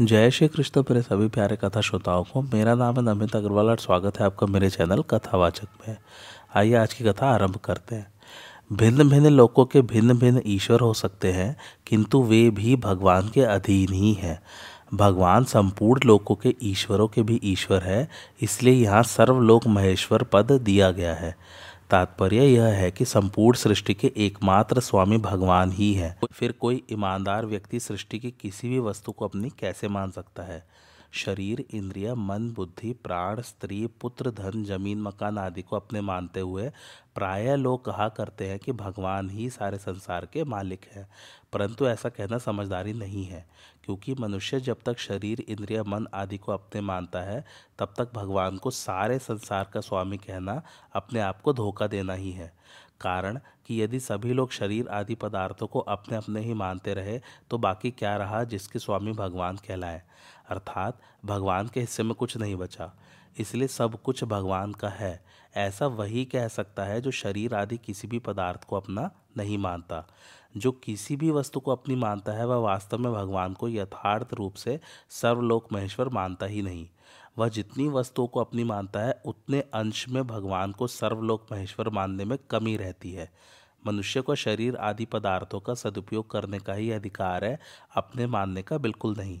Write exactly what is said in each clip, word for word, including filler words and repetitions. जय श्री कृष्ण मेरे सभी प्यारे कथा श्रोताओं को। मेरा नाम है अमित अग्रवाल और स्वागत है आपका मेरे चैनल कथावाचक में। आइए आज की कथा आरंभ करते हैं। भिन्न भिन्न लोगों के भिन्न भिन्न ईश्वर हो सकते हैं, किंतु वे भी भगवान के अधीन ही हैं। भगवान संपूर्ण लोकों के ईश्वरों के भी ईश्वर है, इसलिए यहाँ सर्वलोक महेश्वर पद दिया गया है। तात्पर्य यह है कि संपूर्ण सृष्टि के एकमात्र स्वामी भगवान ही है। फिर कोई ईमानदार व्यक्ति सृष्टि की किसी भी वस्तु को अपनी कैसे मान सकता है। शरीर, इंद्रिय, मन, बुद्धि, प्राण, स्त्री, पुत्र, धन, जमीन, मकान आदि को अपने मानते हुए प्रायः लोग कहा करते हैं कि भगवान ही सारे संसार के मालिक हैं, परंतु ऐसा कहना समझदारी नहीं है, क्योंकि मनुष्य जब तक शरीर, इंद्रिय, मन आदि को अपने मानता है तब तक भगवान को सारे संसार का स्वामी कहना अपने आप को धोखा देना ही है। कारण कि यदि सभी लोग शरीर आदि पदार्थों को अपने अपने ही मानते रहे तो बाकी क्या रहा जिसके स्वामी भगवान कहलाए, अर्थात भगवान के हिस्से में कुछ नहीं बचा। इसलिए सब कुछ भगवान का है, ऐसा वही कह सकता है जो शरीर आदि किसी भी पदार्थ को अपना नहीं मानता। जो किसी भी वस्तु को अपनी मानता है वह वास्तव में भगवान को यथार्थ रूप से सर्वलोक महेश्वर मानता ही नहीं। वह जितनी वस्तुओं को अपनी मानता है उतने अंश में भगवान को सर्वलोक महेश्वर मानने में कमी रहती है। मनुष्य को शरीर आदि पदार्थों का सदुपयोग करने का ही अधिकार है, अपने मानने का बिल्कुल नहीं।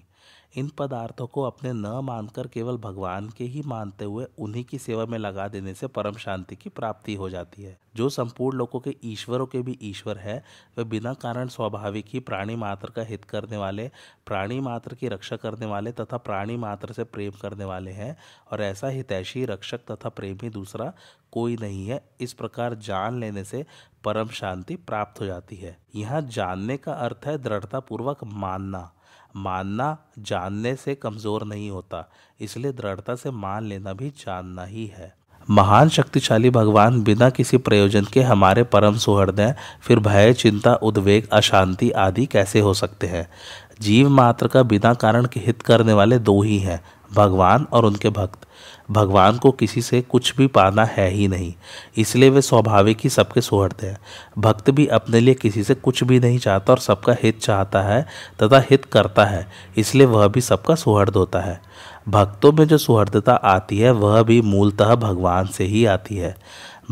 इन पदार्थों को अपने न मानकर केवल भगवान के ही मानते हुए उन्हीं की सेवा में लगा देने से परम शांति की प्राप्ति हो जाती है। जो संपूर्ण लोकों के ईश्वरों के भी ईश्वर है, वह बिना कारण स्वाभाविक ही प्राणी मात्र का हित करने वाले, प्राणी मात्र की रक्षा करने वाले तथा प्राणी मात्र से प्रेम करने वाले हैं, और ऐसा हितैषी, रक्षक तथा प्रेमी दूसरा कोई नहीं है। इस प्रकार जान लेने से परम शांति प्राप्त हो जाती है। यहाँ जानने का अर्थ है दृढ़तापूर्वक मानना। मानना जानने से कमज़ोर नहीं होता, इसलिए दृढ़ता से मान लेना भी जानना ही है। महान शक्तिशाली भगवान बिना किसी प्रयोजन के हमारे परम सुहृदय, फिर भय, चिंता, उद्वेग, अशांति आदि कैसे हो सकते हैं। जीव मात्र का बिना कारण के हित करने वाले दो ही हैं, भगवान और उनके भक्त। भगवान को किसी से कुछ भी पाना है ही नहीं, इसलिए वे स्वाभाविक ही सबके सुहृद हैं। भक्त भी अपने लिए किसी से कुछ भी नहीं चाहता और सबका हित चाहता है तथा हित करता है, इसलिए वह भी सबका सुहृद होता है। भक्तों में जो सुहृदता आती है वह भी मूलतः भगवान से ही आती है।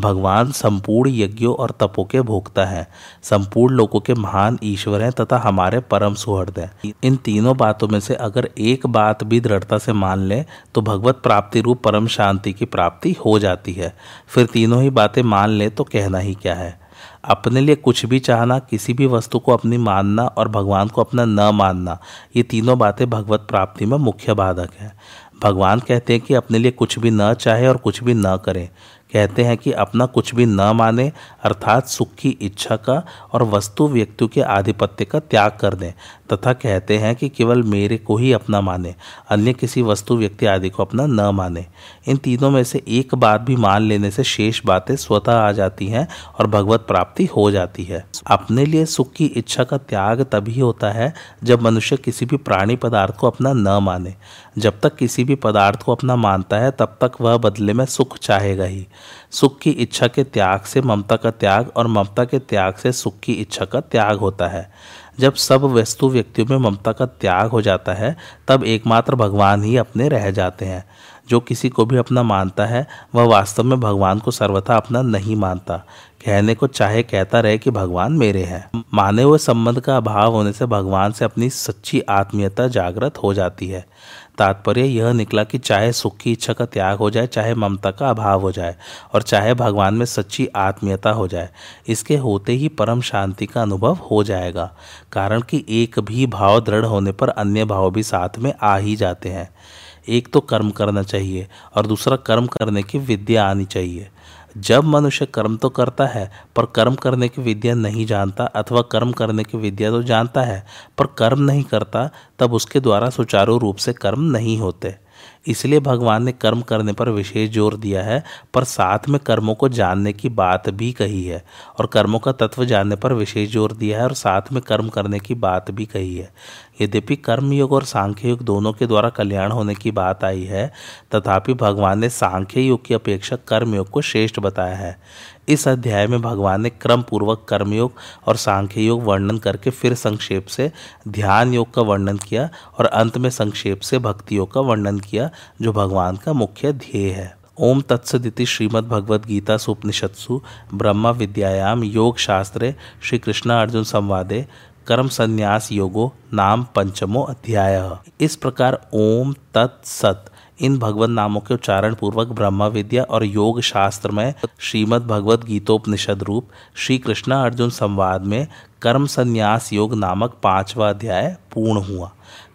भगवान संपूर्ण यज्ञों और तपों के भोक्ता हैं, संपूर्ण लोकों के महान ईश्वर हैं तथा हमारे परम सुहृद हैं। इन तीनों बातों में से अगर एक बात भी दृढ़ता से मान लें तो भगवत प्राप्ति रूप परम शांति की प्राप्ति हो जाती है। फिर तीनों ही बातें मान लें तो कहना ही क्या है। अपने लिए कुछ भी चाहना, किसी भी वस्तु को अपनी मानना और भगवान को अपना न मानना, ये तीनों बातें भगवत प्राप्ति में मुख्य बाधक हैं। भगवान कहते हैं कि अपने लिए कुछ भी न चाहे और कुछ भी न करें। कहते हैं कि अपना कुछ भी न माने, अर्थात सुख की इच्छा का और वस्तु व्यक्तियों के आधिपत्य का त्याग कर दें, तथा कहते हैं कि केवल मेरे को ही अपना माने, अन्य किसी वस्तु, व्यक्ति आदि को अपना न माने। इन तीनों में से एक बात भी मान लेने से शेष बातें स्वतः आ जाती हैं और भगवत प्राप्ति हो जाती है। अपने लिए सुख की इच्छा का त्याग तभी होता है जब मनुष्य किसी भी प्राणी पदार्थ को अपना न माने। जब तक किसी भी पदार्थ को अपना मानता है तब तक वह बदले में सुख चाहेगा ही। सुख की इच्छा के त्याग से ममता का त्याग और ममता के त्याग से सुख की इच्छा का त्याग होता है। जब सब वस्तु व्यक्तियों में ममता का त्याग हो जाता है तब एकमात्र भगवान ही अपने रह जाते हैं। जो किसी को भी अपना मानता है वह वास्तव में भगवान को सर्वथा अपना नहीं मानता। कहने को चाहे कहता रहे कि भगवान मेरे हैं। माने हुए संबंध का अभाव होने से भगवान से अपनी सच्ची आत्मीयता जागृत हो जाती है। तात्पर्य यह निकला कि चाहे सुख की इच्छा का त्याग हो जाए, चाहे ममता का अभाव हो जाए और चाहे भगवान में सच्ची आत्मीयता हो जाए, इसके होते ही परम शांति का अनुभव हो जाएगा। कारण कि एक भी भाव दृढ़ होने पर अन्य भाव भी साथ में आ ही जाते हैं। एक तो कर्म करना चाहिए और दूसरा कर्म करने की विद्या आनी चाहिए। जब मनुष्य कर्म तो करता है पर कर्म करने की विद्या नहीं जानता, अथवा कर्म करने की विद्या तो जानता है पर कर्म नहीं करता, तब उसके द्वारा सुचारू रूप से कर्म नहीं होते। इसलिए भगवान ने कर्म करने पर विशेष जोर दिया है, पर साथ में कर्मों को जानने की बात भी कही है, और कर्मों का तत्व जानने पर विशेष जोर दिया है और साथ में कर्म करने की बात भी कही है। यद्यपि कर्मयोग और सांख्य योग दोनों के द्वारा कल्याण होने की बात आई है, तथापि भगवान ने सांख्य योग की अपेक्षा कर्मयोग को श्रेष्ठ बताया है। इस अध्याय में भगवान ने क्रम पूर्वक कर्मयोग और सांख्य योग वर्णन करके फिर संक्षेप से ध्यान योग का वर्णन किया और अंत में संक्षेप से भक्ति योग का वर्णन किया, जो भगवान का मुख्य ध्येय है। ओम तत्सदिति श्रीमद् भगवद गीता उपनिषत्सु ब्रह्म विद्यायाम योग शास्त्रे श्री कृष्ण अर्जुन संवादे कर्म संन्यास योगो नाम पंचमो अध्यायः। इस प्रकार ओम तत्सत इन भगवत नामों के उच्चारण पूर्वक ब्रह्म विद्या और योग शास्त्र में श्रीमद् भगवद गीतोपनिषद रूप श्री कृष्णा अर्जुन संवाद में कर्म संन्यास योग नामक पांचवा अध्याय पूर्ण हुआ।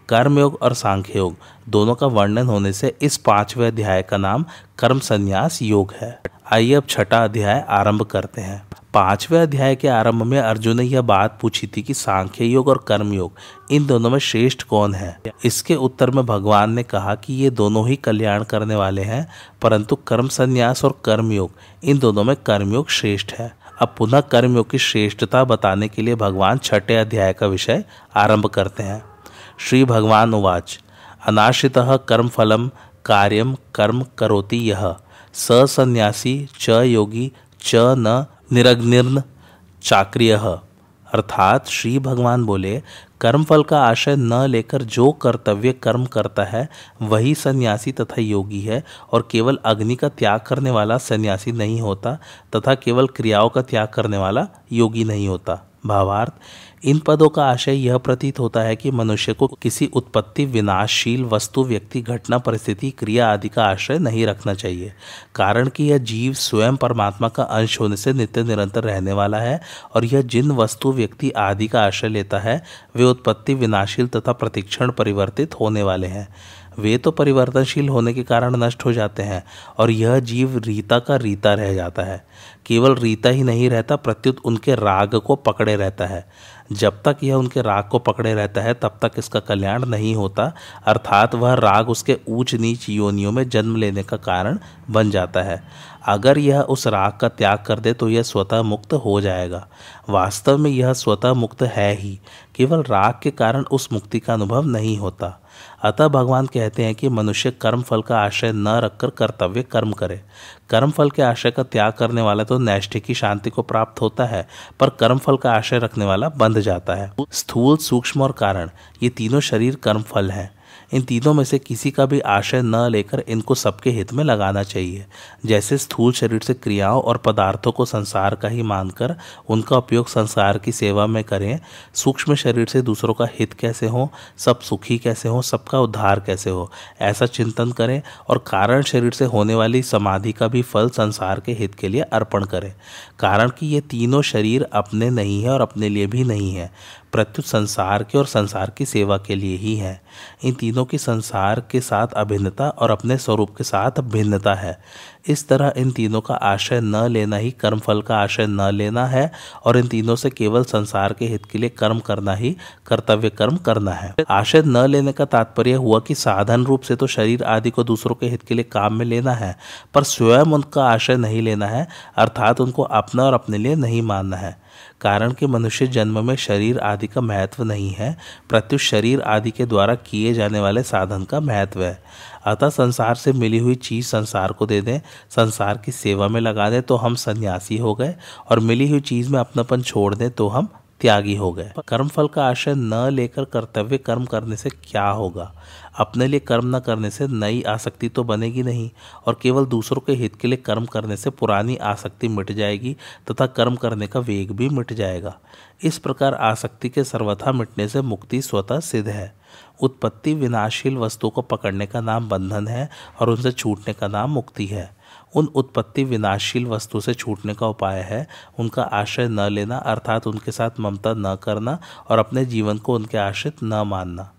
कर्म योग और सांख्य योग दोनों का वर्णन होने से इस पांचवें अध्याय का नाम कर्म संन्यास योग है। आइए अब छठा अध्याय आरंभ करते हैं। पांचवें अध्याय के आरंभ में अर्जुन ने यह बात पूछी थी कि सांख्य योग और कर्म योग इन दोनों में श्रेष्ठ कौन है। इसके उत्तर में भगवान ने कहा कि ये दोनों ही कल्याण करने वाले हैं, परंतु कर्म संन्यास और कर्म योग इन दोनों में कर्म योग श्रेष्ठ है। अब पुनः कर्म योग की श्रेष्ठता बताने के लिए भगवान छठे अध्याय का विषय आरंभ करते हैं। श्री भगवान उवाच अनाश्रितः कर्मफलम कार्यम कर्म करोति यः स संन्यासी च योगी च न निरग्निर्न चाक्रियः। अर्थात श्री भगवान बोले, कर्मफल का आशय न लेकर जो कर्तव्य कर्म करता है वही सन्यासी तथा योगी है, और केवल अग्नि का त्याग करने वाला सन्यासी नहीं होता तथा केवल क्रियाओं का त्याग करने वाला योगी नहीं होता। भावार्थ, इन पदों का आशय यह प्रतीत होता है कि मनुष्य को किसी उत्पत्ति, विनाशशील वस्तु, व्यक्ति, घटना, परिस्थिति, क्रिया आदि का आश्रय नहीं रखना चाहिए। कारण कि यह जीव स्वयं परमात्मा का अंश होने से नित्य निरंतर रहने वाला है, और यह जिन वस्तु, व्यक्ति आदि का आश्रय लेता है वे उत्पत्ति, विनाशशील तथा प्रतिक्षण परिवर्तित होने वाले हैं। वे तो परिवर्तनशील होने के कारण नष्ट हो जाते हैं, और यह जीव रीता का रीता रह जाता है। केवल रीता ही नहीं रहता, प्रत्युत उनके राग को पकड़े रहता है। जब तक यह उनके राग को पकड़े रहता है तब तक इसका कल्याण नहीं होता, अर्थात वह राग उसके ऊंच नीच योनियों में जन्म लेने का कारण बन जाता है। अगर यह उस राग का त्याग कर दे तो यह स्वतः मुक्त हो जाएगा। वास्तव में यह स्वतः मुक्त है ही, केवल राग के कारण उस मुक्ति का अनुभव नहीं होता। अतः भगवान कहते हैं कि मनुष्य कर्म फल का आश्रय न रखकर कर्तव्य कर्म करे। कर्म फल के आश्रय का त्याग करने वाला तो नैष्ठिक की शांति को प्राप्त होता है, पर कर्म फल का आश्रय रखने वाला बंध जाता है। स्थूल, सूक्ष्म और कारण, ये तीनों शरीर कर्म फल हैं। इन तीनों में से किसी का भी आश्रय न लेकर इनको सबके हित में लगाना चाहिए। जैसे स्थूल शरीर से क्रियाओं और पदार्थों को संसार का ही मानकर उनका उपयोग संसार की सेवा में करें, सूक्ष्म शरीर से दूसरों का हित कैसे हो, सब सुखी कैसे हो, सबका उद्धार कैसे हो, ऐसा चिंतन करें। और कारण शरीर से होने वाली समाधि का भी फल संसार के हित के लिए अर्पण करें। कारण कि ये तीनों शरीर अपने नहीं है और अपने लिए भी नहीं है, प्रत्युत संसार के और संसार की सेवा के लिए ही है। इन तीनों की संसार के साथ अभिन्नता और अपने स्वरूप के साथ भिन्नता है। इस तरह इन तीनों का आश्रय न लेना ही कर्मफल का आश्रय न लेना है, और इन तीनों से केवल संसार के हित के लिए कर्म करना ही कर्तव्य कर्म करना है। आश्रय न लेने का तात्पर्य हुआ कि साधन रूप से तो शरीर आदि को दूसरों के हित के लिए काम में लेना है, पर स्वयं उनका आश्रय नहीं लेना है, अर्थात उनको अपना और अपने लिए नहीं मानना है। कारण कि मनुष्य जन्म में शरीर आदि का महत्व नहीं है, प्रत्युत शरीर आदि के द्वारा किए जाने वाले साधन का महत्व है। अतः संसार से मिली हुई चीज़ संसार को दे दें, संसार की सेवा में लगा दें तो हम सन्यासी हो गए, और मिली हुई चीज़ में अपनापन छोड़ दें तो हम त्यागी हो गए। कर्मफल का आश्रय न लेकर कर्तव्य कर्म करने से क्या होगा? अपने लिए कर्म न करने से नई आसक्ति तो बनेगी नहीं और केवल दूसरों के हित के लिए कर्म करने से पुरानी आसक्ति मिट जाएगी तथा कर्म करने का वेग भी मिट जाएगा। इस प्रकार आसक्ति के सर्वथा मिटने से मुक्ति स्वतः सिद्ध है। उत्पत्ति विनाशशील वस्तुओं को पकड़ने का नाम बंधन है और उनसे छूटने का नाम मुक्ति है। उन उत्पत्ति विनाशशील वस्तु से छूटने का उपाय है उनका आश्रय न लेना, अर्थात उनके साथ ममता न करना और अपने जीवन को उनके आश्रित न मानना।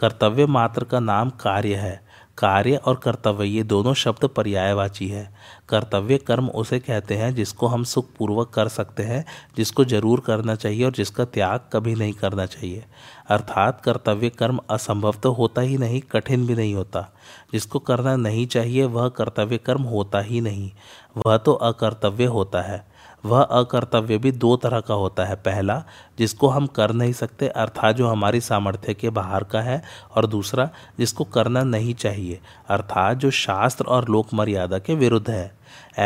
कर्तव्य मात्र का नाम कार्य है। कार्य और कर्तव्य ये दोनों शब्द पर्यायवाची है। कर्तव्य कर्म उसे कहते हैं जिसको हम सुखपूर्वक कर सकते हैं, जिसको जरूर करना चाहिए और जिसका त्याग कभी नहीं करना चाहिए। अर्थात कर्तव्य कर्म असंभव तो होता ही नहीं, कठिन भी नहीं होता। जिसको करना नहीं चाहिए वह कर्तव्य कर्म होता ही नहीं, वह तो अकर्तव्य होता है। वह अकर्तव्य भी दो तरह का होता है, पहला जिसको हम कर नहीं सकते अर्थात जो हमारी सामर्थ्य के बाहर का है, और दूसरा जिसको करना नहीं चाहिए अर्थात जो शास्त्र और लोक मर्यादा के विरुद्ध है।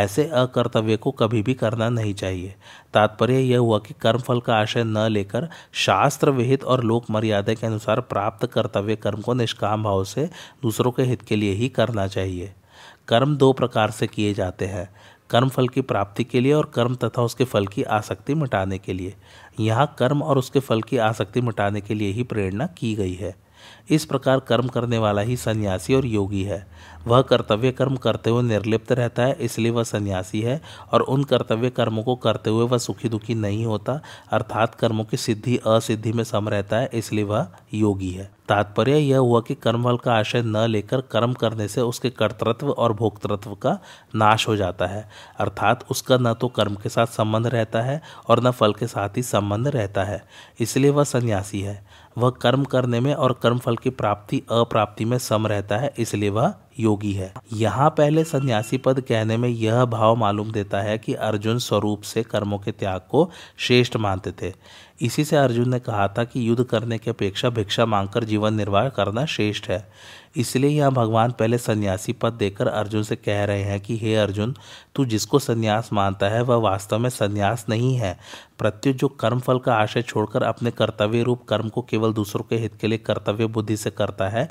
ऐसे अकर्तव्य को कभी भी करना नहीं चाहिए। तात्पर्य यह हुआ कि कर्मफल का आशय न लेकर शास्त्र विहित और लोक मर्यादा के अनुसार प्राप्त कर्तव्य कर्म को निष्काम भाव से दूसरों के हित के लिए ही करना चाहिए। कर्म दो प्रकार से किए जाते हैं, कर्म फल की प्राप्ति के लिए और कर्म तथा उसके फल की आसक्ति मिटाने के लिए। यहाँ कर्म और उसके फल की आसक्ति मिटाने के लिए ही प्रेरणा की गई है। इस प्रकार कर्म करने वाला ही सन्यासी और योगी है। वह कर्तव्य कर्म करते हुए निर्लिप्त रहता है, इसलिए वह सन्यासी है, और उन कर्तव्य कर्मों को करते हुए वह सुखी दुखी नहीं होता, अर्थात कर्मों की सिद्धि असिद्धि में सम रहता है, इसलिए वह योगी है। तात्पर्य यह हुआ कि कर्मफल का आशय न लेकर कर्म करने से उसके कर्तृत्व और भोक्तृत्व का नाश हो जाता है, अर्थात उसका न तो कर्म के साथ संबंध रहता है और न फल के साथ ही संबंध रहता है, इसलिए वह सन्यासी है। वह कर्म करने में और कर्मफल की प्राप्ति अप्राप्ति में सम रहता है, इसलिए वह योगी है। यहाँ पहले सन्यासी पद कहने में यह भाव मालूम देता है कि अर्जुन स्वरूप से कर्मों के त्याग को श्रेष्ठ मानते थे। इसी से अर्जुन ने कहा था कि युद्ध करने की अपेक्षा भिक्षा मांगकर जीवन निर्वाह करना श्रेष्ठ है। इसलिए यहाँ भगवान पहले सन्यासी पद देकर अर्जुन से कह रहे हैं कि हे अर्जुन, तू जिसको सन्यास मानता है वह वास्तव में सन्यास नहीं है। प्रत्युत जो कर्मफल का आशय छोड़कर अपने कर्तव्य रूप कर्म को केवल दूसरों के हित के लिए कर्तव्य बुद्धि से करता है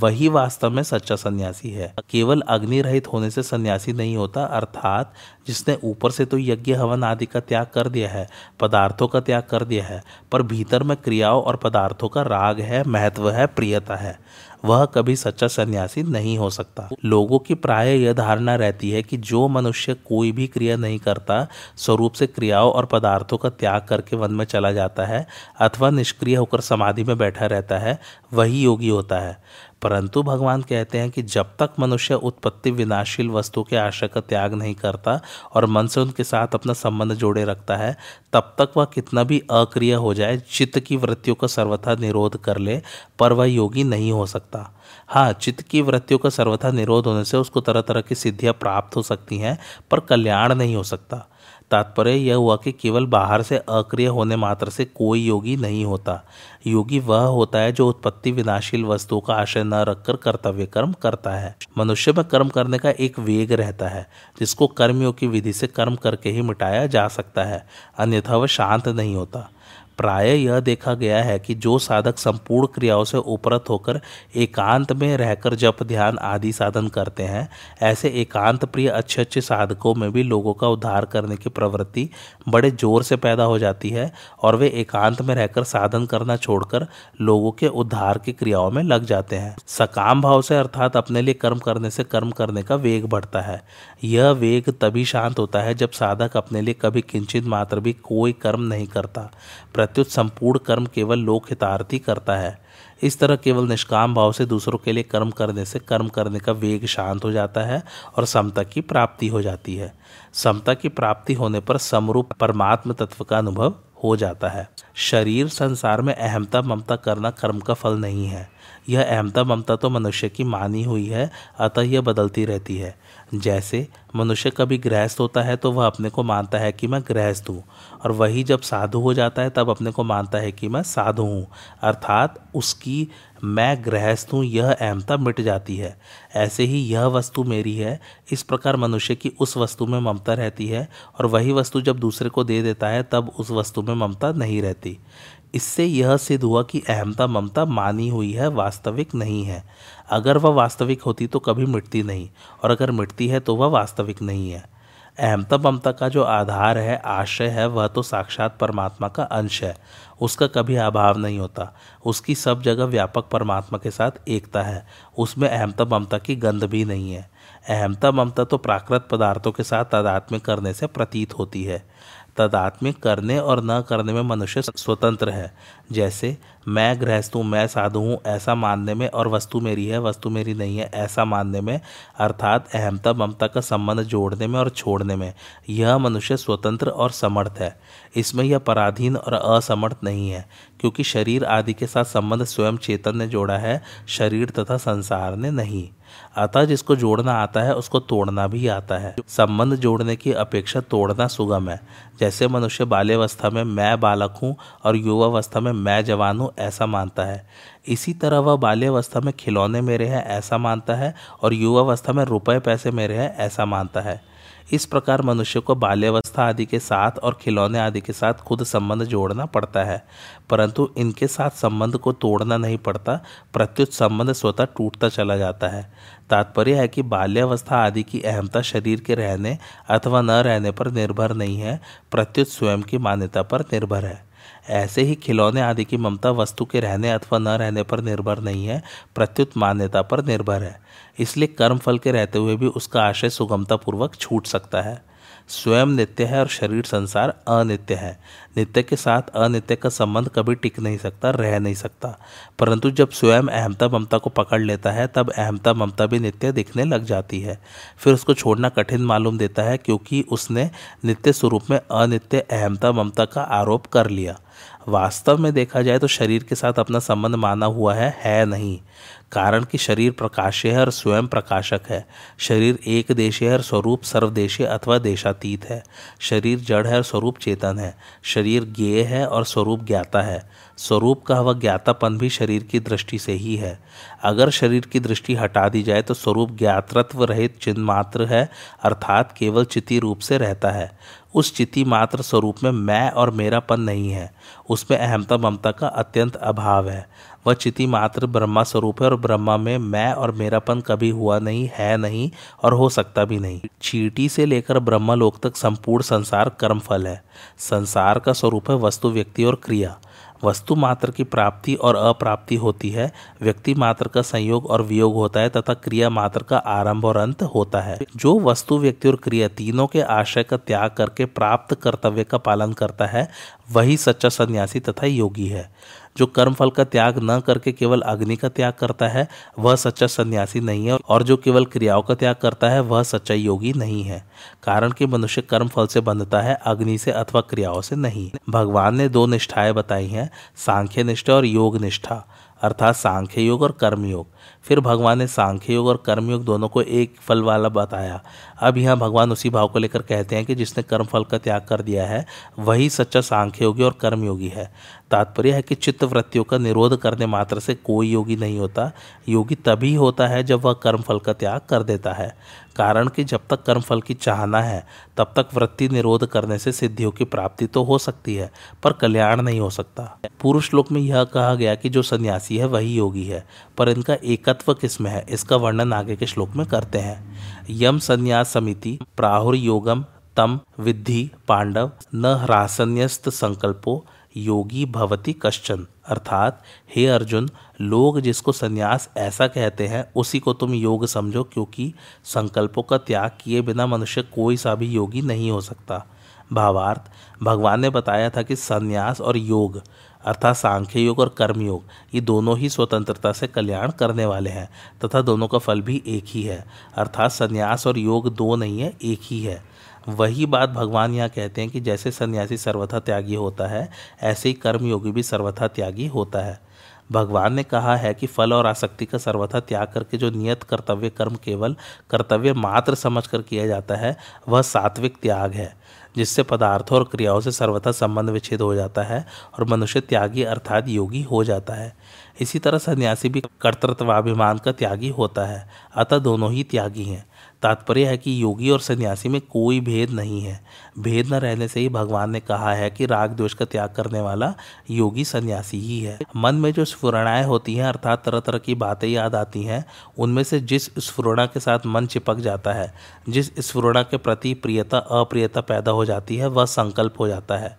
वही वास्तव में सच्चा सन्यासी है। केवल अग्नि रहित होने से सन्यासी नहीं होता, अर्थात जिसने ऊपर से तो यज्ञ हवन आदि का त्याग कर दिया है, पदार्थों का त्याग कर दिया है, पर भीतर में क्रियाओं और पदार्थों का राग है, महत्व है, प्रियता है, वह कभी सच्चा सन्यासी नहीं हो सकता। लोगों की प्राय यह धारणा रहती है कि जो मनुष्य कोई भी क्रिया नहीं करता, स्वरूप से क्रियाओं और पदार्थों का त्याग करके वन में चला जाता है अथवा निष्क्रिय होकर समाधि में बैठा रहता है, वही योगी होता है। परंतु भगवान कहते हैं कि जब तक मनुष्य उत्पत्ति विनाशील वस्तु के आशय का त्याग नहीं करता और मन से उनके साथ अपना संबंध जोड़े रखता है, तब तक वह कितना भी अक्रिय हो जाए, चित्त की वृत्तियों का सर्वथा निरोध कर ले, पर वह योगी नहीं हो सकता। हाँ, चित्त की वृत्तियों का सर्वथा निरोध होने से उसको तरह तरह की सिद्धियाँ प्राप्त हो सकती हैं, पर कल्याण नहीं हो सकता। तात्पर्य यह हुआ कि केवल बाहर से अक्रिय होने मात्र से कोई योगी नहीं होता। योगी वह होता है जो उत्पत्ति विनाशील वस्तुओं का आशय न रखकर कर्तव्य कर्म करता है। मनुष्य में कर्म करने का एक वेग रहता है जिसको कर्मयोग की विधि से कर्म करके ही मिटाया जा सकता है, अन्यथा वह शांत नहीं होता। प्राय यह देखा गया है कि जो साधक संपूर्ण क्रियाओं से उपरत होकर एकांत में रहकर जप ध्यान आदि साधन करते हैं, ऐसे एकांत प्रिय अच्छे अच्छे साधकों में भी लोगों का उद्धार करने की प्रवृत्ति बड़े जोर से पैदा हो जाती है और वे एकांत में रहकर साधन करना छोड़कर लोगों के उद्धार की क्रियाओं में लग जाते हैं। सकाम भाव से अर्थात अपने लिए कर्म करने से कर्म करने का वेग बढ़ता है। यह वेग तभी शांत होता है जब साधक अपने लिए कभी किंचित मात्र भी कोई कर्म नहीं करता, प्रत्युत संपूर्ण कर्म केवल लोक हितार्थी करता है। इस तरह केवल निष्काम भाव से दूसरों के लिए कर्म करने से कर्म करने का वेग शांत हो जाता है और समता की प्राप्ति हो जाती है। समता की प्राप्ति होने पर समरूप परमात्म तत्व का अनुभव हो जाता है। शरीर संसार में अहमता ममता करना कर्म का फल नहीं है। यह अहमता ममता तो मनुष्य की मानी हुई है, अतः यह बदलती रहती है। जैसे मनुष्य कभी गृहस्थ होता है तो वह अपने को मानता है कि मैं गृहस्थ हूँ, और वही जब साधु हो जाता है तब अपने को मानता है कि मैं साधु हूँ, अर्थात उसकी मैं गृहस्थ हूँ यह अहमता मिट जाती है। ऐसे ही यह वस्तु मेरी है, इस प्रकार मनुष्य की उस वस्तु में ममता रहती है और वही वस्तु जब दूसरे को दे देता है तब उस वस्तु में ममता नहीं रहती। इससे यह सिद्ध हुआ कि अहमता ममता मानी हुई है, वास्तविक नहीं है। अगर वह वास्तविक होती तो कभी मिटती नहीं, और अगर मिटती है तो वह वास्तविक नहीं है। अहमता ममता का जो आधार है, आशय है, वह तो साक्षात परमात्मा का अंश है। उसका कभी अभाव नहीं होता। उसकी सब जगह व्यापक परमात्मा के साथ एकता है। उसमें अहमता ममता की गंध भी नहीं है। अहमता ममता तो प्राकृत पदार्थों के साथ तादात्म्य करने से प्रतीत होती है। तादात्म्य करने और न करने में मनुष्य स्वतंत्र है। जैसे मैं गृहस्थ हूँ, मैं साधु हूँ, ऐसा मानने में, और वस्तु मेरी है, वस्तु मेरी नहीं है, ऐसा मानने में, अर्थात अहमता ममता का संबंध जोड़ने में और छोड़ने में, यह मनुष्य स्वतंत्र और समर्थ है। इसमें यह पराधीन और असमर्थ नहीं है, क्योंकि शरीर आदि के साथ संबंध स्वयं चेतन ने जोड़ा है, शरीर तथा संसार ने नहीं। अतः जिसको जोड़ना आता है उसको तोड़ना भी आता है। संबंध जोड़ने की अपेक्षा तोड़ना सुगम है। जैसे मनुष्य बाल्यावस्था में मैं बालक हूँ और युवावस्था में मैं जवान हूँ ऐसा मानता है, इसी तरह वह बाल्यावस्था में खिलौने मेरे हैं ऐसा मानता है और युवावस्था में रुपए पैसे मेरे हैं ऐसा मानता है। इस प्रकार मनुष्य को बाल्यावस्था आदि के साथ और खिलौने आदि के साथ खुद संबंध जोड़ना पड़ता है, परंतु इनके साथ संबंध को तोड़ना नहीं पड़ता, प्रत्युत संबंध स्वतः टूटता चला जाता है। तात्पर्य है कि बाल्यावस्था आदि की अहमता शरीर के रहने अथवा न रहने पर निर्भर नहीं है, प्रत्युत स्वयं की मान्यता पर निर्भर है। ऐसे ही खिलौने आदि की ममता वस्तु के रहने अथवा न रहने पर निर्भर नहीं है, प्रत्युत मान्यता पर निर्भर है। इसलिए कर्म फल के रहते हुए भी उसका आशय सुगमतापूर्वक छूट सकता है। स्वयं नित्य है और शरीर संसार अनित्य है। नित्य के साथ अनित्य का संबंध कभी टिक नहीं सकता, रह नहीं सकता, परंतु जब स्वयं अहमता ममता को पकड़ लेता है तब अहमता ममता भी नित्य दिखने लग जाती है। फिर उसको छोड़ना कठिन मालूम देता है, क्योंकि उसने नित्य स्वरूप में अनित्य अहमता ममता का आरोप कर लिया। वास्तव में देखा जाए तो शरीर के साथ अपना संबंध माना हुआ है, है नहीं, कारण कि शरीर प्रकाश्य है और स्वयं प्रकाशक है। शरीर एक देशीय है और स्वरूप सर्वदेशीय अथवा देशातीत है। शरीर जड़ है और स्वरूप चेतन है। शरीर ज्ञेय है और स्वरूप ज्ञाता है। स्वरूप का वह ज्ञातापन भी शरीर की दृष्टि से ही है। अगर शरीर की दृष्टि हटा दी जाए तो स्वरूप ज्ञातृत्व रहित चिन्ह मात्र है, अर्थात केवल चिति रूप से रहता है। उस चिति मात्र स्वरूप में मैं और मेरापन नहीं है। उसमें अहमता ममता का अत्यंत अभाव है। वह चिति मात्र ब्रह्मा स्वरूप है और ब्रह्मा में मैं और मेरापन कभी हुआ नहीं, है नहीं और हो सकता भी नहीं। चीटी से लेकर ब्रह्मलोक तक संपूर्ण संसार कर्मफल है। संसार का स्वरूप है वस्तु, व्यक्ति और क्रिया। वस्तु मात्र की प्राप्ति और अप्राप्ति होती है, व्यक्ति मात्र का संयोग और वियोग होता है, तथा क्रिया मात्र का आरंभ और अंत होता है। जो वस्तु, व्यक्ति और क्रिया तीनों के आशय का त्याग करके प्राप्त कर्तव्य का पालन करता है वही सच्चा सन्यासी तथा योगी है। जो कर्मफल का त्याग न करके केवल अग्नि का त्याग करता है वह सच्चा सन्यासी नहीं है, और जो केवल क्रियाओं का त्याग करता है वह सच्चा योगी नहीं है, कारण कि मनुष्य कर्मफल से बंधता है, अग्नि से अथवा क्रियाओं से नहीं। भगवान ने दो निष्ठाएं बताई हैं, सांख्य निष्ठा और योग निष्ठा, अर्थात सांख्य योग और कर्मयोग। फिर भगवान ने सांख्य योग और कर्मयोग दोनों को एक फल वाला बताया। अब यहाँ भगवान उसी भाव को लेकर कहते हैं कि जिसने कर्मफल का त्याग कर दिया है वही सच्चा सांख्य योगी और कर्मयोगी है। तात्पर्य है कि चित्त वृत्तियों का निरोध करने मात्र से कोई योगी नहीं होता। योगी तभी होता है जब वह कर्मफल का त्याग कर देता है, कारण कि जब तक कर्मफल की चाहना है तब तक वृत्ति निरोध करने से सिद्धियों की प्राप्ति तो हो सकती है पर कल्याण नहीं हो सकता। पूर्व श्लोक में यह कहा गया कि जो सन्यासी है वही योगी है, पर इनका एकत्व किसमें है इसका वर्णन आगे के श्लोक में करते हैं। यम संन्यास समिति प्राहुर योगम तम विद्धि पांडव न ह्रासन्यस्त संकल्पो योगी भवति कश्चन, अर्थात हे अर्जुन, लोग जिसको सन्यास ऐसा कहते हैं उसी को तुम योग समझो, क्योंकि संकल्पों का त्याग किए बिना मनुष्य कोई सा भी योगी नहीं हो सकता। भावार्थ, भगवान ने बताया था कि सन्यास और योग अर्थात सांख्य योग और कर्मयोग ये दोनों ही स्वतंत्रता से कल्याण करने वाले हैं तथा दोनों का फल भी एक ही है, अर्थात सन्यास और योग दो नहीं है, एक ही है। वही बात भगवान यहाँ कहते हैं कि जैसे सन्यासी सर्वथा त्यागी होता है ऐसे ही कर्मयोगी भी सर्वथा त्यागी होता है। भगवान ने कहा है कि फल और आसक्ति का सर्वथा त्याग करके जो नियत कर्तव्य कर्म केवल कर्तव्य मात्र समझकर किया जाता है वह सात्विक त्याग है, जिससे पदार्थों और क्रियाओं से सर्वथा संबंध विच्छेद हो जाता है और मनुष्य त्यागी अर्थात योगी हो जाता है। इसी तरह सन्यासी भी कर्तृत्वाभिमान का त्यागी होता है, अतः दोनों ही त्यागी हैं। तात्पर्य है कि योगी और सन्यासी में कोई भेद नहीं है। भेद न रहने से ही भगवान ने कहा है कि राग द्वेष का त्याग करने वाला योगी सन्यासी ही है। मन में जो स्फुरणाएँ होती हैं अर्थात तरह तरह की बातें याद आती हैं, उनमें से जिस स्फुरणा के साथ मन चिपक जाता है, जिस स्फुरणा के प्रति प्रियता अप्रियता पैदा हो जाती है, वह संकल्प हो जाता है।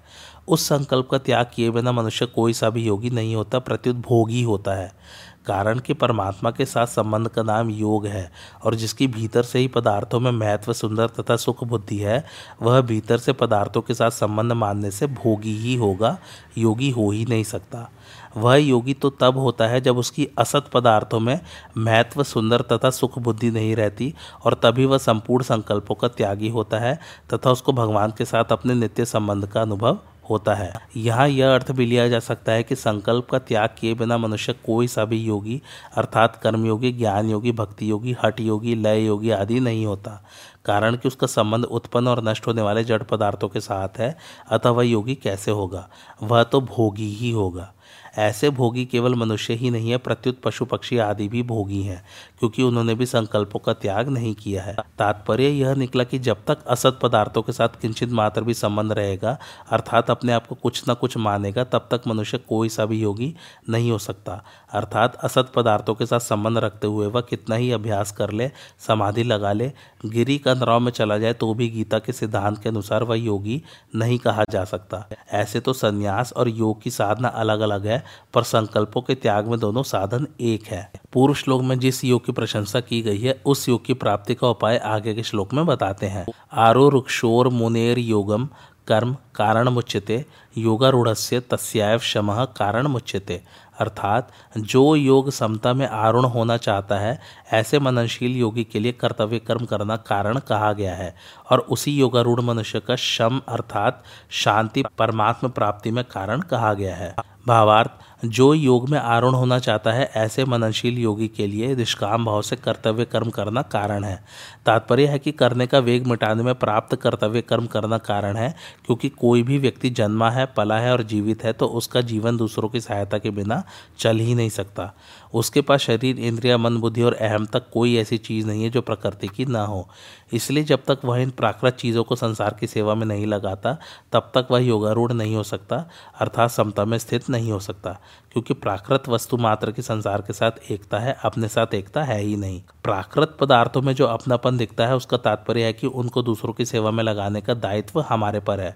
उस संकल्प का त्याग किए बिना मनुष्य कोई सा भी योगी नहीं होता, प्रत्युत भोगी होता है। कारण कि परमात्मा के साथ संबंध का नाम योग है, और जिसकी भीतर से ही पदार्थों में महत्व सुंदर तथा सुख बुद्धि है, वह भीतर से पदार्थों के साथ संबंध मानने से भोगी ही होगा, योगी हो ही नहीं सकता। वह योगी तो तब होता है जब उसकी असत पदार्थों में महत्व सुंदर तथा सुख बुद्धि नहीं रहती, और तभी वह संपूर्ण संकल्पों का त्यागी होता है तथा उसको भगवान के साथ अपने नित्य संबंध का अनुभव होता है। यहाँ यह अर्थ भी लिया जा सकता है कि संकल्प का त्याग किए बिना मनुष्य कोई सा भी योगी अर्थात कर्मयोगी, ज्ञान योगी, भक्ति योगी, हठ योगी, लय योगी आदि नहीं होता। कारण कि उसका संबंध उत्पन्न और नष्ट होने वाले जड़ पदार्थों के साथ है, अतः वह योगी कैसे होगा? वह तो भोगी ही होगा। ऐसे भोगी केवल मनुष्य ही नहीं है, प्रत्युत पशु पक्षी आदि भी भोगी हैं, क्योंकि उन्होंने भी संकल्पों का त्याग नहीं किया है। तात्पर्य यह निकला कि जब तक असत पदार्थों के साथ किंचित मात्र भी संबंध रहेगा अर्थात अपने आप को कुछ ना कुछ मानेगा, तब तक मनुष्य कोई सा भी योगी नहीं हो सकता। अर्थात असत पदार्थों के साथ संबंध रखते हुए वह कितना ही अभ्यास कर ले, समाधि लगा ले, गिरी कंधराव में चला जाए, तो भी गीता के सिद्धांत के अनुसार वह योगी नहीं कहा जा सकता। ऐसे तो संन्यास और योग की साधना अलग अलग है, पर संकल्पों के त्याग में दोनों साधन एक है। पूर्व श्लोक में जिस योग की प्रशंसा की गई है, उस योग की प्राप्ति का उपाय आगे के श्लोक में बताते हैं। आरो रुक्षोर मुनेर योगम कर्म कारण मुच्यते योगारूढ़स्य तस्याव शमः कारण मुच्यते। अर्थात जो योग समता में आरूढ़ होना चाहता है, ऐसे मननशील योगी के लिए कर्तव्य कर्म करना कारण कहा गया है, और उसी योगारूढ़ मनुष्य का शम अर्थात शांति परमात्म प्राप्ति में कारण कहा गया है। भावार्थ, जो योग में आरूढ़ होना चाहता है, ऐसे मननशील योगी के लिए निष्काम भाव से कर्तव्य कर्म करना कारण है। तात्पर्य है कि करने का वेग मिटाने में प्राप्त कर्तव्य कर्म करना कारण है, क्योंकि कोई भी व्यक्ति जन्मा है, पला है और जीवित है, तो उसका जीवन दूसरों की सहायता के बिना चल ही नहीं सकता। उसके पास शरीर, इंद्रिया, मन, बुद्धि और अहम तक कोई ऐसी चीज़ नहीं है जो प्रकृति की ना हो। इसलिए जब तक वह इन प्राकृत चीज़ों को संसार की सेवा में नहीं लगाता, तब तक वह योगारूढ़ नहीं हो सकता, अर्थात समता में स्थित नहीं हो सकता, क्योंकि प्राकृत वस्तु मात्र की संसार के साथ एकता है, अपने साथ एकता है ही नहीं। प्राकृत पदार्थों में जो अपनापन दिखता है, उसका तात्पर्य है कि उनको दूसरों की सेवा में लगाने का दायित्व हमारे पर है।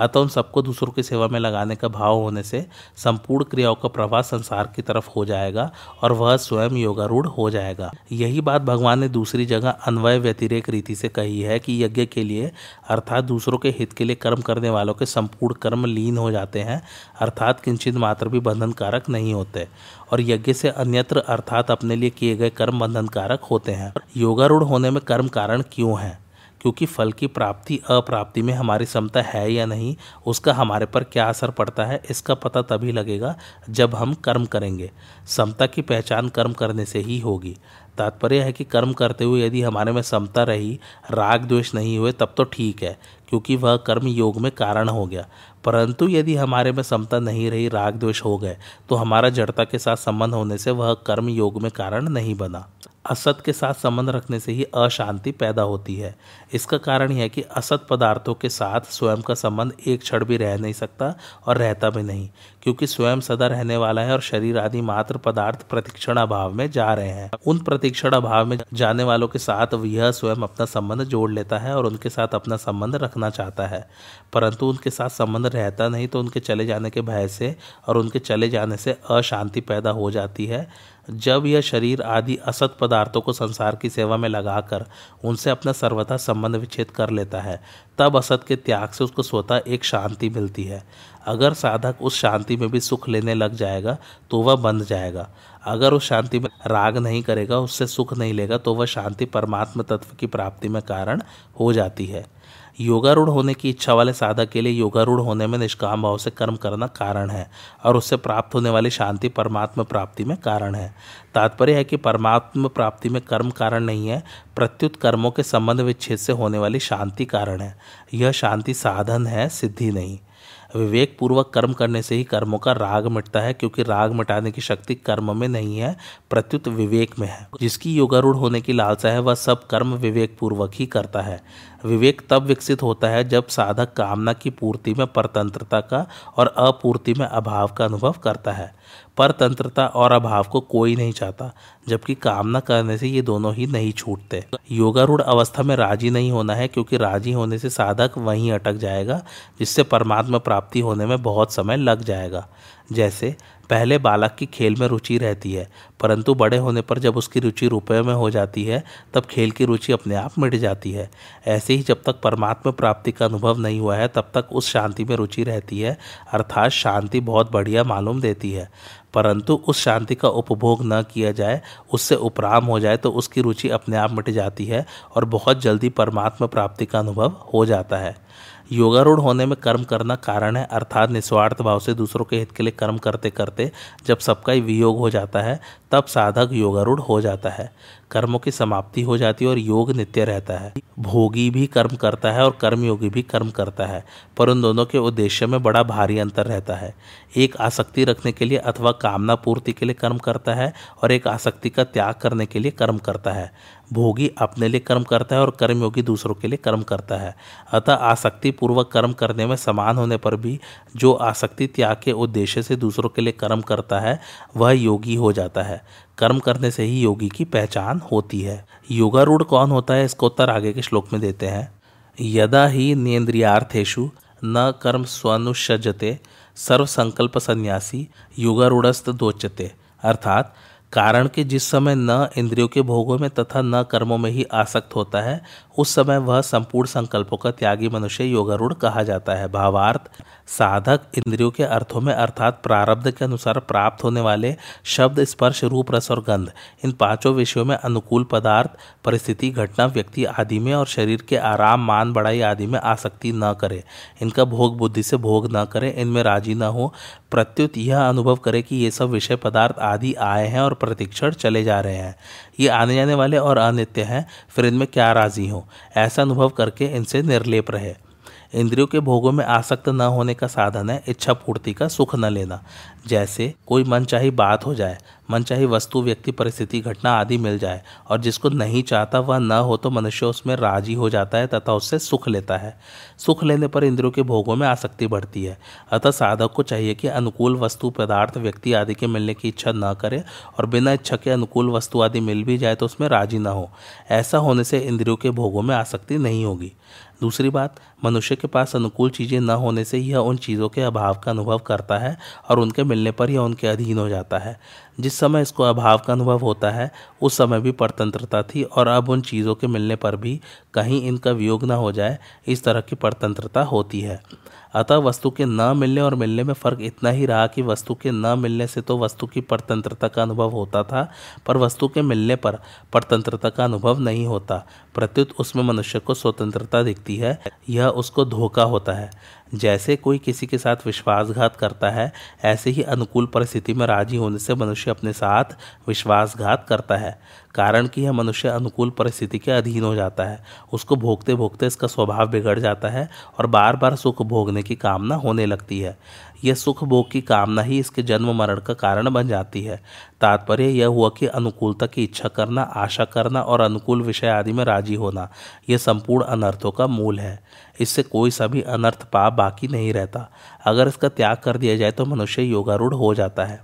अतः उन सबको दूसरों की सेवा में लगाने का भाव होने से संपूर्ण क्रियाओं का प्रवाह संसार की तरफ हो जाएगा और वह स्वयं योगारूढ़ हो जाएगा। यही बात भगवान ने दूसरी जगह अन्वय व्यतिरेक रीति से कही है कि यज्ञ के लिए अर्थात दूसरों के हित के लिए कर्म करने वालों के संपूर्ण कर्म लीन हो जाते हैं, अर्थात किंचित मात्र भी बंधनकारक नहीं होते, और यज्ञ से अन्यत्र अर्थात अपने लिए किए गए कर्म बंधनकारक होते हैं। योगारूढ़ होने में कर्म कारण क्यों है? क्योंकि फल की प्राप्ति अप्राप्ति में हमारी समता है या नहीं, उसका हमारे पर क्या असर पड़ता है, इसका पता तभी लगेगा जब हम कर्म करेंगे। समता की पहचान कर्म करने से ही होगी। तात्पर्य है कि कर्म करते हुए यदि हमारे में समता रही, राग द्वेष नहीं हुए, तब तो ठीक है, क्योंकि वह कर्म योग में कारण हो गया। परंतु यदि हमारे में समता नहीं रही, राग द्वेष हो गए, तो हमारा जड़ता के साथ संबंध होने से वह कर्म योग में कारण नहीं बना। असत के साथ संबंध रखने से ही अशांति पैदा होती है। इसका कारण यह है कि असत पदार्थों के साथ स्वयं का संबंध एक क्षण भी रह नहीं सकता और रहता भी नहीं, क्योंकि स्वयं सदा रहने वाला है और शरीर आदि मात्र पदार्थ प्रतिक्षण अभाव में जा रहे हैं। उन प्रतिक्षण अभाव में जाने वालों के साथ यह स्वयं अपना संबंध जोड़ लेता है और उनके साथ अपना संबंध रखना चाहता है, परंतु उनके साथ संबंध रहता नहीं, तो उनके चले जाने के भय से और उनके चले जाने से अशांति पैदा हो जाती है। जब यह शरीर आदि असत पदार्थों को संसार की सेवा में लगाकर उनसे अपना सर्वथा संबंध विच्छेद कर लेता है, तब असत के त्याग से उसको स्वतः एक शांति मिलती है। अगर साधक उस शांति में भी सुख लेने लग जाएगा तो वह बंध जाएगा। अगर उस शांति में राग नहीं करेगा, उससे सुख नहीं लेगा, तो वह शांति परमात्म तत्व की प्राप्ति में कारण हो जाती है। योगारूढ़ होने की इच्छा वाले साधक के लिए योगारूढ़ होने में निष्काम भाव से कर्म करना कारण है, और उससे प्राप्त होने वाली शांति परमात्म प्राप्ति में कारण है। तात्पर्य है कि परमात्म प्राप्ति में कर्म कारण नहीं है, प्रत्युत कर्मों के संबंध विच्छेद से होने वाली शांति कारण है। यह शांति साधन है, सिद्धि नहीं। विवेक पूर्वक कर्म करने से ही कर्मों का राग मिटता है, क्योंकि राग मिटाने की शक्ति कर्म में नहीं है प्रत्युत विवेक में है। जिसकी योगारूढ़ होने की लालसा है वह सब कर्म विवेक पूर्वक ही करता है। विवेक तब विकसित होता है जब साधक कामना की पूर्ति में परतंत्रता का और अपूर्ति में अभाव का अनुभव करता है। परतंत्रता और अभाव को कोई नहीं चाहता, जबकि कामना करने से ये दोनों ही नहीं छूटते। योगारूढ़ अवस्था में राजी नहीं होना है, क्योंकि राजी होने से साधक वहीं अटक जाएगा जिससे परमात्मा प्राप्ति होने में बहुत समय लग जाएगा। जैसे पहले बालक की खेल में रुचि रहती है, परंतु बड़े होने पर जब उसकी रुचि रुपए में हो जाती है तब खेल की रुचि अपने आप मिट जाती है। ऐसे ही जब तक परमात्मा प्राप्ति का अनुभव नहीं हुआ है तब तक उस शांति में रुचि रहती है, अर्थात शांति बहुत बढ़िया मालूम देती है, परंतु उस शांति का उपभोग न किया जाए, उससे उपराम हो जाए तो उसकी रुचि अपने आप मिट जाती है और बहुत जल्दी परमात्मा प्राप्ति का अनुभव हो जाता है। योगारूढ़ होने में कर्म करना कारण है, अर्थात निस्वार्थ भाव से दूसरों के हित के लिए कर्म करते करते जब सबका वियोग हो जाता है तब साधक योगारूढ़ हो जाता है। कर्मों की समाप्ति हो जाती है और योग नित्य रहता है। भोगी भी कर्म करता है और कर्मयोगी भी कर्म करता है, पर उन दोनों के उद्देश्य में बड़ा भारी अंतर रहता है। एक आसक्ति रखने के लिए अथवा कामना पूर्ति के लिए कर्म करता है और एक आसक्ति का त्याग करने के लिए कर्म करता है। भोगी अपने लिए कर्म करता है और कर्मयोगी दूसरों के लिए कर्म करता है। अतः आसक्ति पूर्वक कर्म करने में समान होने पर भी जो आसक्ति त्याग के उद्देश्य से दूसरों के लिए कर्म करता है वह योगी हो जाता है। कर्म करने से ही योगी की पहचान होती है। योगारूढ़ कौन होता है, इसको उत्तर आगे के श्लोक में देते हैं। यदा ही नेन्द्रियार्थेषु न कर्म स्वानुषजते सर्व संकल्प संन्यासी योगारूढ़स्त दोचते। अर्थात कारण के जिस समय न इंद्रियों के भोगों में तथा न कर्मों में ही आसक्त होता है उस समय वह संपूर्ण संकल्पों का त्यागी मनुष्य योगारूढ़ कहा जाता है। भावार्थ, साधक इंद्रियों के अर्थों में अर्थात प्रारब्ध के अनुसार प्राप्त होने वाले शब्द, स्पर्श, रूप, रस और गंध, इन पांचों विषयों में अनुकूल पदार्थ, परिस्थिति, घटना, व्यक्ति आदि में और शरीर के आराम, मान, बढ़ाई आदि में आसक्ति न करे, इनका भोग बुद्धि से भोग न करे, इनमें राजी न हो, प्रत्युत यह अनुभव करे कि ये सब विषय पदार्थ आदि आए हैं और प्रतीक्षण चले जा रहे हैं, ये आने जाने वाले और अनित्य हैं, फिर इनमें क्या राजी हो, ऐसा अनुभव करके इनसे निर्लेप रहे। इंद्रियों के भोगों में आसक्त न होने का साधन है इच्छा पूर्ति का सुख न लेना। जैसे कोई मनचाही बात हो जाए, मनचाही वस्तु, व्यक्ति, परिस्थिति, घटना आदि मिल जाए और जिसको नहीं चाहता वह न हो तो मनुष्य उसमें राजी हो जाता है तथा उससे सुख लेता है। सुख लेने पर इंद्रियों के भोगों में आसक्ति बढ़ती है। अतः साधक को चाहिए कि अनुकूल वस्तु, पदार्थ, व्यक्ति आदि के मिलने की इच्छा न करे और बिना इच्छा के अनुकूल वस्तु आदि मिल भी जाए तो उसमें राजी न हो। ऐसा होने से इंद्रियों के भोगों में आसक्ति नहीं होगी। दूसरी बात, मनुष्य के पास अनुकूल चीज़ें न होने से यह उन चीज़ों के अभाव का अनुभव करता है और उनके मिलने पर यह उनके अधीन हो जाता है। जिस समय इसको अभाव का अनुभव होता है उस समय भी परतंत्रता थी और अब उन चीज़ों के मिलने पर भी कहीं इनका वियोग न हो जाए, इस तरह की परतंत्रता होती है। अतः वस्तु के न मिलने और मिलने में फ़र्क इतना ही रहा कि वस्तु के न मिलने से तो वस्तु की परतंत्रता का अनुभव होता था, पर वस्तु के मिलने पर परतंत्रता का अनुभव नहीं होता, प्रत्युत उसमें मनुष्य को स्वतंत्रता दिखती है, यह उसको धोखा होता है। जैसे कोई किसी के साथ विश्वासघात करता है, ऐसे ही अनुकूल परिस्थिति में राजी होने से मनुष्य अपने साथ विश्वासघात करता है। कारण कि यह मनुष्य अनुकूल परिस्थिति के अधीन हो जाता है, उसको भोगते भोगते इसका स्वभाव बिगड़ जाता है और बार बार सुख भोगने की कामना होने लगती है। यह सुख भोग की कामना ही इसके जन्म मरण का कारण बन जाती है। तात्पर्य यह हुआ कि अनुकूलता की इच्छा करना, आशा करना और अनुकूल विषय आदि में राजी होना यह संपूर्ण अनर्थों का मूल है। इससे कोई सा भी अनर्थ पाप बाकी नहीं रहता। अगर इसका त्याग कर दिया जाए तो मनुष्य योगारूढ़ हो जाता है।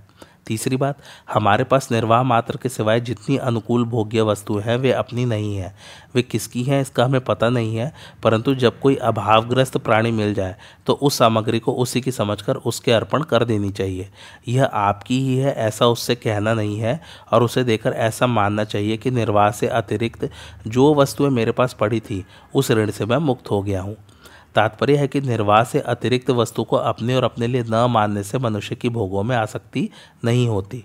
तीसरी बात, हमारे पास निर्वाह मात्र के सिवाय जितनी अनुकूल भोग्य वस्तुएं हैं वे अपनी नहीं है। वे किसकी हैं इसका हमें पता नहीं है, परंतु जब कोई अभावग्रस्त प्राणी मिल जाए तो उस सामग्री को उसी की समझकर उसके अर्पण कर देनी चाहिए। यह आपकी ही है ऐसा उससे कहना नहीं है और उसे देकर ऐसा मानना चाहिए कि निर्वाह से अतिरिक्त जो वस्तुएं मेरे पास पड़ी थी उस ऋण से मैं मुक्त हो गया हूँ। तात्पर्य है कि निर्वाह से अतिरिक्त वस्तु को अपने और अपने लिए न मानने से मनुष्य की भोगों में आसक्ति नहीं होती।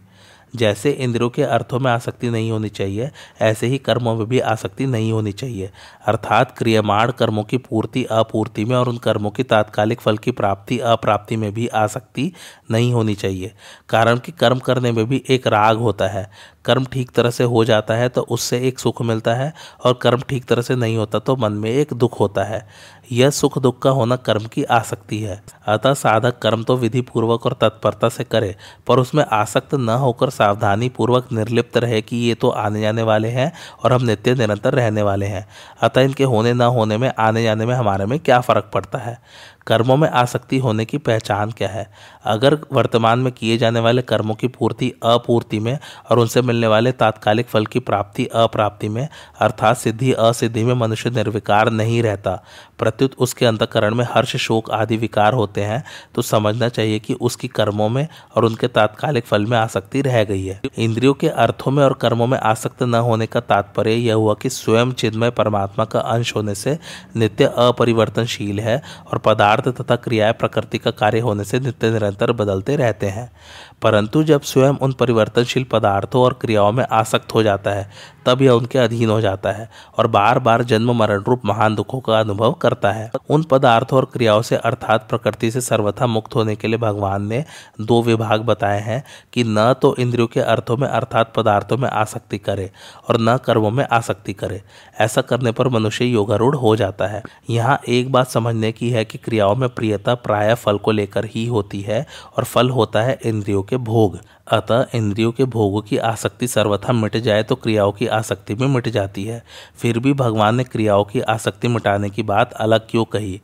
जैसे इंद्रियों के अर्थों में आसक्ति नहीं होनी चाहिए, ऐसे ही कर्मों में भी आसक्ति नहीं होनी चाहिए, अर्थात क्रियमाण कर्मों की पूर्ति अपूर्ति में और उन कर्मों की तात्कालिक फल की प्राप्ति अप्राप्ति में भी आसक्ति नहीं होनी चाहिए। कारण कि कर्म करने में भी एक राग होता है, कर्म ठीक तरह से हो जाता है तो उससे एक सुख मिलता है, और कर्म ठीक तरह से नहीं होता तो मन में एक दुख होता है। यह सुख दुख का होना कर्म की आसक्ति है। अतः साधक कर्म तो विधि पूर्वक और तत्परता से करे, पर उसमें आसक्त न होकर सावधानी पूर्वक निर्लिप्त रहे कि ये तो आने जाने वाले हैं और हम नित्य निरंतर रहने वाले हैं, अतः इनके होने न होने में, आने जाने में हमारे में क्या फ़र्क पड़ता है। कर्मों में आसक्ति होने की पहचान क्या है? अगर वर्तमान में किए जाने वाले कर्मों की पूर्ति अपूर्ति में और उनसे मिलने वाले तात्कालिक फल की प्राप्ति अप्राप्ति में, अर्थात सिद्धि असिद्धि में मनुष्य निर्विकार नहीं रहता, प्रत्युत उसके अंतःकरण में हर्ष शोक आदि विकार होते हैं, तो समझना चाहिए कि उसकी कर्मों में और उनके तात्कालिक फल में आसक्ति रह गई है। इंद्रियों के अर्थों में और कर्मों में आसक्त न होने का तात्पर्य यह हुआ कि स्वयं चिन्मय परमात्मा का अंश होने से नित्य अपरिवर्तनशील है और पदार्थ तथा क्रियाएं प्रकृति का कार्य होने से नित्य निरंतर बदलते रहते हैं। परंतु जब स्वयं उन परिवर्तनशील पदार्थों और क्रियाओं में आसक्त हो जाता है तब यह उनके अधीन हो जाता है और बार बार जन्म मरण रूप महान दुखों का अनुभव करता है। उन पदार्थों और क्रियाओं से अर्थात प्रकृति से सर्वथा मुक्त होने के लिए भगवान ने दो विभाग बताए हैं कि न तो इंद्रियों के अर्थों में अर्थात पदार्थों में आसक्ति करे और न कर्मों में आसक्ति करे। ऐसा करने पर मनुष्य योगारूढ़ हो जाता है। यहाँ एक बात समझने की है कि क्रिया में प्रियता प्राय फल को लेकर ही होती है और फल होता है इंद्रियों के भोग। अतः इंद्रियों के भोगों की आसक्ति सर्वथा मिट जाए तो क्रियाओं की आसक्ति भी मिट जाती है। फिर भी भगवान ने क्रियाओं की आसक्ति मिटाने की बात अलग क्यों कही?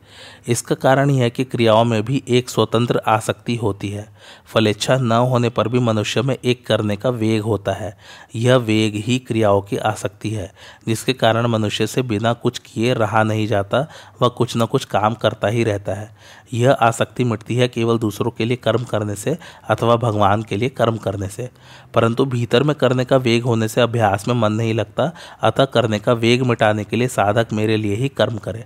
इसका कारण यह है कि क्रियाओं में भी एक स्वतंत्र आसक्ति होती है। फलेच्छा न होने पर भी मनुष्य में एक करने का वेग होता है। यह वेग ही क्रियाओं की आसक्ति है, जिसके कारण मनुष्य से बिना कुछ किए रहा नहीं जाता, वह कुछ न कुछ काम करता ही रहता है। यह आसक्ति मिटती है केवल दूसरों के लिए कर्म करने से अथवा भगवान के लिए कर्म करने से, परंतु भीतर में करने का वेग होने से अभ्यास में मन नहीं लगता। अतः करने का वेग मिटाने के लिए साधक मेरे लिए ही कर्म करे।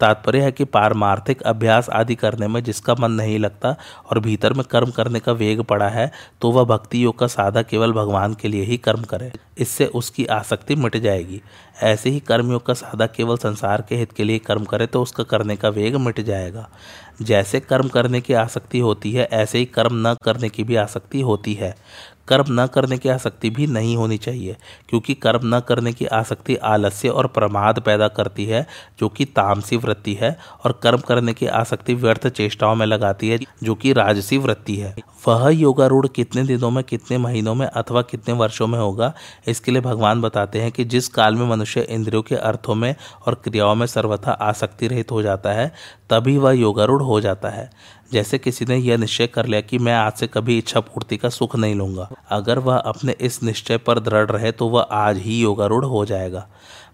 तात्पर्य है कि पारमार्थिक अभ्यास आदि करने में जिसका मन नहीं लगता और भीतर में कर्म करने का वेग पड़ा है, तो वह भक्ति योग का साधक केवल भगवान के लिए ही कर्म करे, इससे उसकी आसक्ति मिट जाएगी। ऐसे ही कर्मयोग का साधक केवल संसार के हित के लिए कर्म करे तो उसका करने का वेग मिट जाएगा। जैसे कर्म करने की आसक्ति होती है, ऐसे ही कर्म न करने की भी आसक्ति होती है। कर्म न करने की आसक्ति भी नहीं होनी चाहिए, क्योंकि कर्म न करने की आसक्ति आलस्य और प्रमाद पैदा करती है, जो कि तामसी वृत्ति है, और कर्म करने की आसक्ति व्यर्थ चेष्टाओं में लगाती है, जो कि राजसी वृत्ति है। वह योगारूढ़ कितने दिनों में, कितने महीनों में अथवा कितने वर्षों में होगा, इसके लिए भगवान बताते हैं कि जिस काल में मनुष्य इंद्रियों के अर्थों में और क्रियाओं में सर्वथा आसक्ति रहित हो जाता है तभी वह योगारूढ़ हो जाता है। जैसे किसी ने यह निश्चय कर लिया कि मैं आज से कभी इच्छा पूर्ति का सुख नहीं लूंगा, अगर वह अपने इस निश्चय पर दृढ़ रहे तो वह आज ही योगारूढ़ हो जाएगा।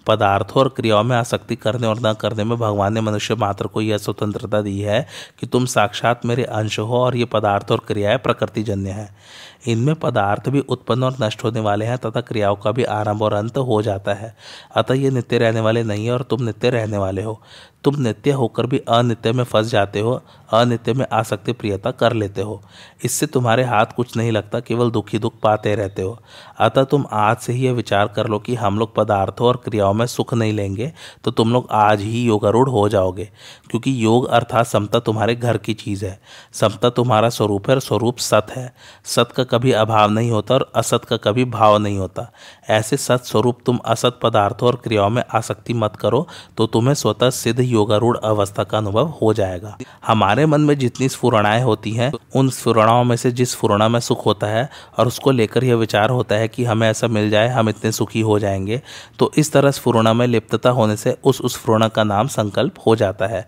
पदार्थों और क्रियाओं में आसक्ति करने और न करने में भगवान ने मनुष्य मात्र को यह स्वतंत्रता दी है कि तुम साक्षात मेरे अंश हो और ये पदार्थ और क्रियाएं प्रकृतिजन्य हैं। इनमें पदार्थ भी उत्पन्न और नष्ट होने वाले हैं तथा क्रियाओं का भी आरंभ और अंत हो जाता है। अतः ये नित्य रहने वाले नहीं है और तुम नित्य रहने वाले हो। तुम नित्य होकर भी अनित्य में फंस जाते हो, अनित्य में आसक्ति प्रियता कर लेते हो। इससे तुम्हारे हाथ कुछ नहीं लगता, केवल दुखी दुख पाते रहते हो। अतः तुम आज से ही यह विचार कर लो कि हम लोग पदार्थों और क्रियाओं में सुख नहीं लेंगे, तो तुम लोग आज ही योगारूढ़ हो जाओगे, क्योंकि योग अर्थात समता तुम्हारे घर की चीज़ है। समता तुम्हारा स्वरूप है और स्वरूप सत है। सत का कभी अभाव नहीं होता और असत का कभी भाव नहीं होता। ऐसे सत स्वरूप तुम असत पदार्थों और क्रियाओं में आसक्ति मत करो, तो तुम्हें स्वतः सिद्ध योगारूढ़ अवस्था का अनुभव हो जाएगा। हमारे मन में जितनी स्फुरणाएं होती हैं, उन स्फुरणाओं में से जिस स्फुरणा में सुख होता है और उसको लेकर यह विचार होता है कि हमें ऐसा मिल जाए, हम इतने सुखी हो जाएंगे, तो इस तरह स्फुरणा में लिप्तता होने से उस स्फुरणा का नाम संकल्प हो जाता है।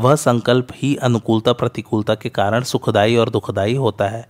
वह संकल्प ही अनुकूलता प्रतिकूलता के कारण सुखदायी और दुखदायी होता है।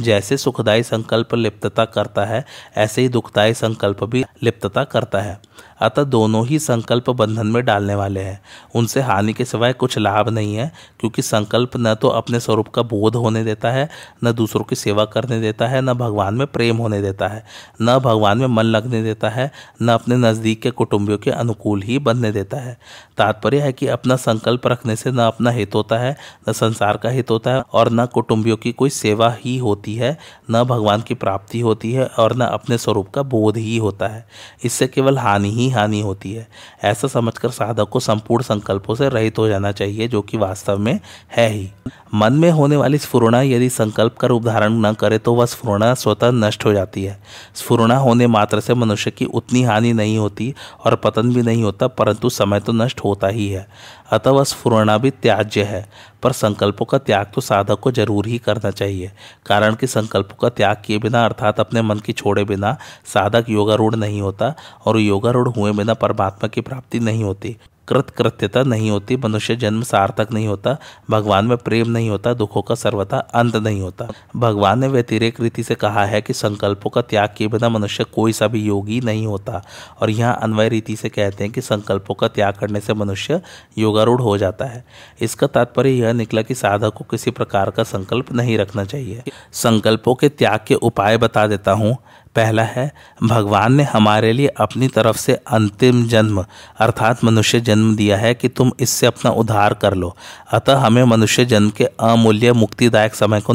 जैसे सुखदायी संकल्प लिप्तता करता है, ऐसे ही दुखदायी संकल्प भी लिप्तता करता है। अतः दोनों ही संकल्प बंधन में डालने वाले हैं। उनसे हानि के सिवाय कुछ लाभ नहीं है, क्योंकि संकल्प न तो अपने स्वरूप का बोध होने देता है, न दूसरों की सेवा करने देता है, न भगवान में प्रेम होने देता है, न भगवान में मन लगने देता है, न अपने नज़दीक के कुटुंबियों के अनुकूल ही बनने देता है। तात्पर्य है कि अपना संकल्प रखने से न अपना हित होता है, न संसार का हित होता है, और न कुटुंबियों की कोई सेवा ही होती है, न भगवान की प्राप्ति होती है, और न अपने स्वरूप का बोध ही होता है। इससे केवल हानि ही ही हानि होती है। ऐसा समझकर साधक को संपूर्ण संकल्पों से रहित हो जाना चाहिए, जो कि वास्तव में है ही। मन में होने वाली स्फुरणा यदि संकल्प का रूप धारण न करे तो वह स्फुरणा स्वतः नष्ट हो जाती है। स्फुरणा होने मात्र से मनुष्य की उतनी हानि नहीं होती और पतन भी नहीं होता, परंतु समय तो नष्ट होता ही है। अतः वह स्फुरणा भी त्याज्य है, पर संकल्पों का त्याग तो साधक को जरूर ही करना चाहिए। कारण कि संकल्पों का त्याग किए बिना अर्थात अपने मन की छोड़े बिना साधक योगारूढ़ नहीं होता, और योगारूढ़ हुए बिना परमात्मा की प्राप्ति नहीं होती, कृतकृत्यता नहीं होती, मनुष्य जन्म सार्थक नहीं होता, भगवान में प्रेम नहीं होता, दुखों का सर्वथा अंत नहीं होता। भगवान ने व्यतिरेक रीति से कहा है कि संकल्पों का त्याग किए बिना मनुष्य कोई सा भी योगी नहीं होता, और यहाँ अन्वय रीति से कहते हैं कि संकल्पों का त्याग करने से मनुष्य योगारूढ़ हो जाता है। इसका तात्पर्य यह निकला कि साधक को किसी प्रकार का संकल्प नहीं रखना चाहिए। संकल्पों के त्याग के उपाय बता देता हूँ। पहला है, भगवान ने हमारे लिए अपनी तरफ से अंतिम जन्म अर्थात मनुष्य जन्म दिया है कि तुम इससे अपना उद्धार कर लो। अतः हमें मनुष्य जन्म के अमूल्य मुक्तिदायक समय को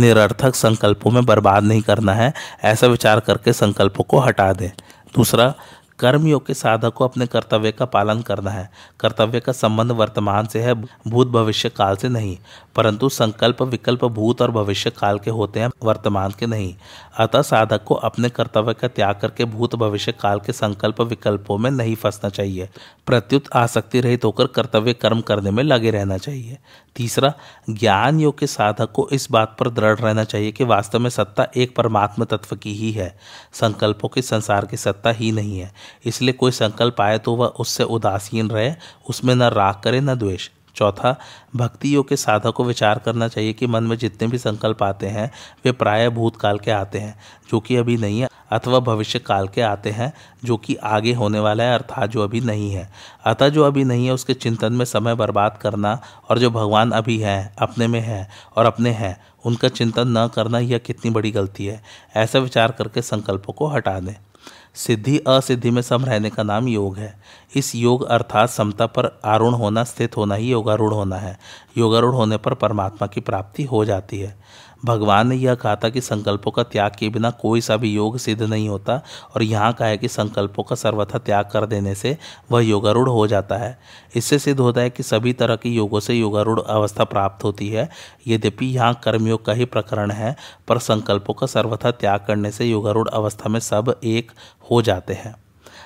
निरर्थक संकल्पों में बर्बाद नहीं करना है, ऐसा विचार करके संकल्पों को हटा दें। दूसरा, कर्मयोग के साधक को अपने कर्तव्य का पालन करना है। कर्तव्य का संबंध वर्तमान से है, भूत भविष्य काल से नहीं, परंतु संकल्प विकल्प भूत और भविष्य काल के होते हैं, वर्तमान के नहीं। अतः साधक को अपने कर्तव्य का त्याग करके भूत भविष्य काल के संकल्प विकल्पों में नहीं फंसना चाहिए, प्रत्युत आसक्ति रहित होकर कर्तव्य कर्म करने में लगे रहना चाहिए। तीसरा, ज्ञान योग के साधक को इस बात पर दृढ़ रहना चाहिए कि वास्तव में सत्ता एक परमात्मा तत्व की ही है, संकल्पों की संसार की सत्ता ही नहीं है। इसलिए कोई संकल्प आए तो वह उससे उदासीन रहे, उसमें न राग करे न द्वेष। चौथा, भक्ति योग के साधक को विचार करना चाहिए कि मन में जितने भी संकल्प आते हैं वे प्रायः भूतकाल के आते हैं जो कि अभी नहीं है, अथवा भविष्य काल के आते हैं जो कि आगे होने वाला है अर्थात जो अभी नहीं है। अतः जो अभी नहीं है उसके चिंतन में समय बर्बाद करना और जो भगवान अभी हैं, अपने में हैं और अपने हैं, उनका चिंतन न करना, यह कितनी बड़ी गलती है। ऐसा विचार करके संकल्पों को हटा दें। सिद्धि असिद्धि में सम रहने का नाम योग है। इस योग अर्थात समता पर आरूढ़ होना, स्थित होना ही योगारूढ़ होना है। योगारूढ़ होने पर परमात्मा की प्राप्ति हो जाती है। भगवान ने यह कहा था कि संकल्पों का त्याग किए बिना कोई सा भी योग सिद्ध नहीं होता, और यहाँ कहा है कि संकल्पों का सर्वथा त्याग कर देने से वह योगारूढ़ हो जाता है। इससे सिद्ध होता है कि सभी तरह के योगों से योगारूढ़ अवस्था प्राप्त होती है। यद्यपि यहाँ कर्मयोग का ही प्रकरण है, पर संकल्पों का सर्वथा त्याग करने से योगारूढ़ अवस्था में सब एक हो जाते हैं।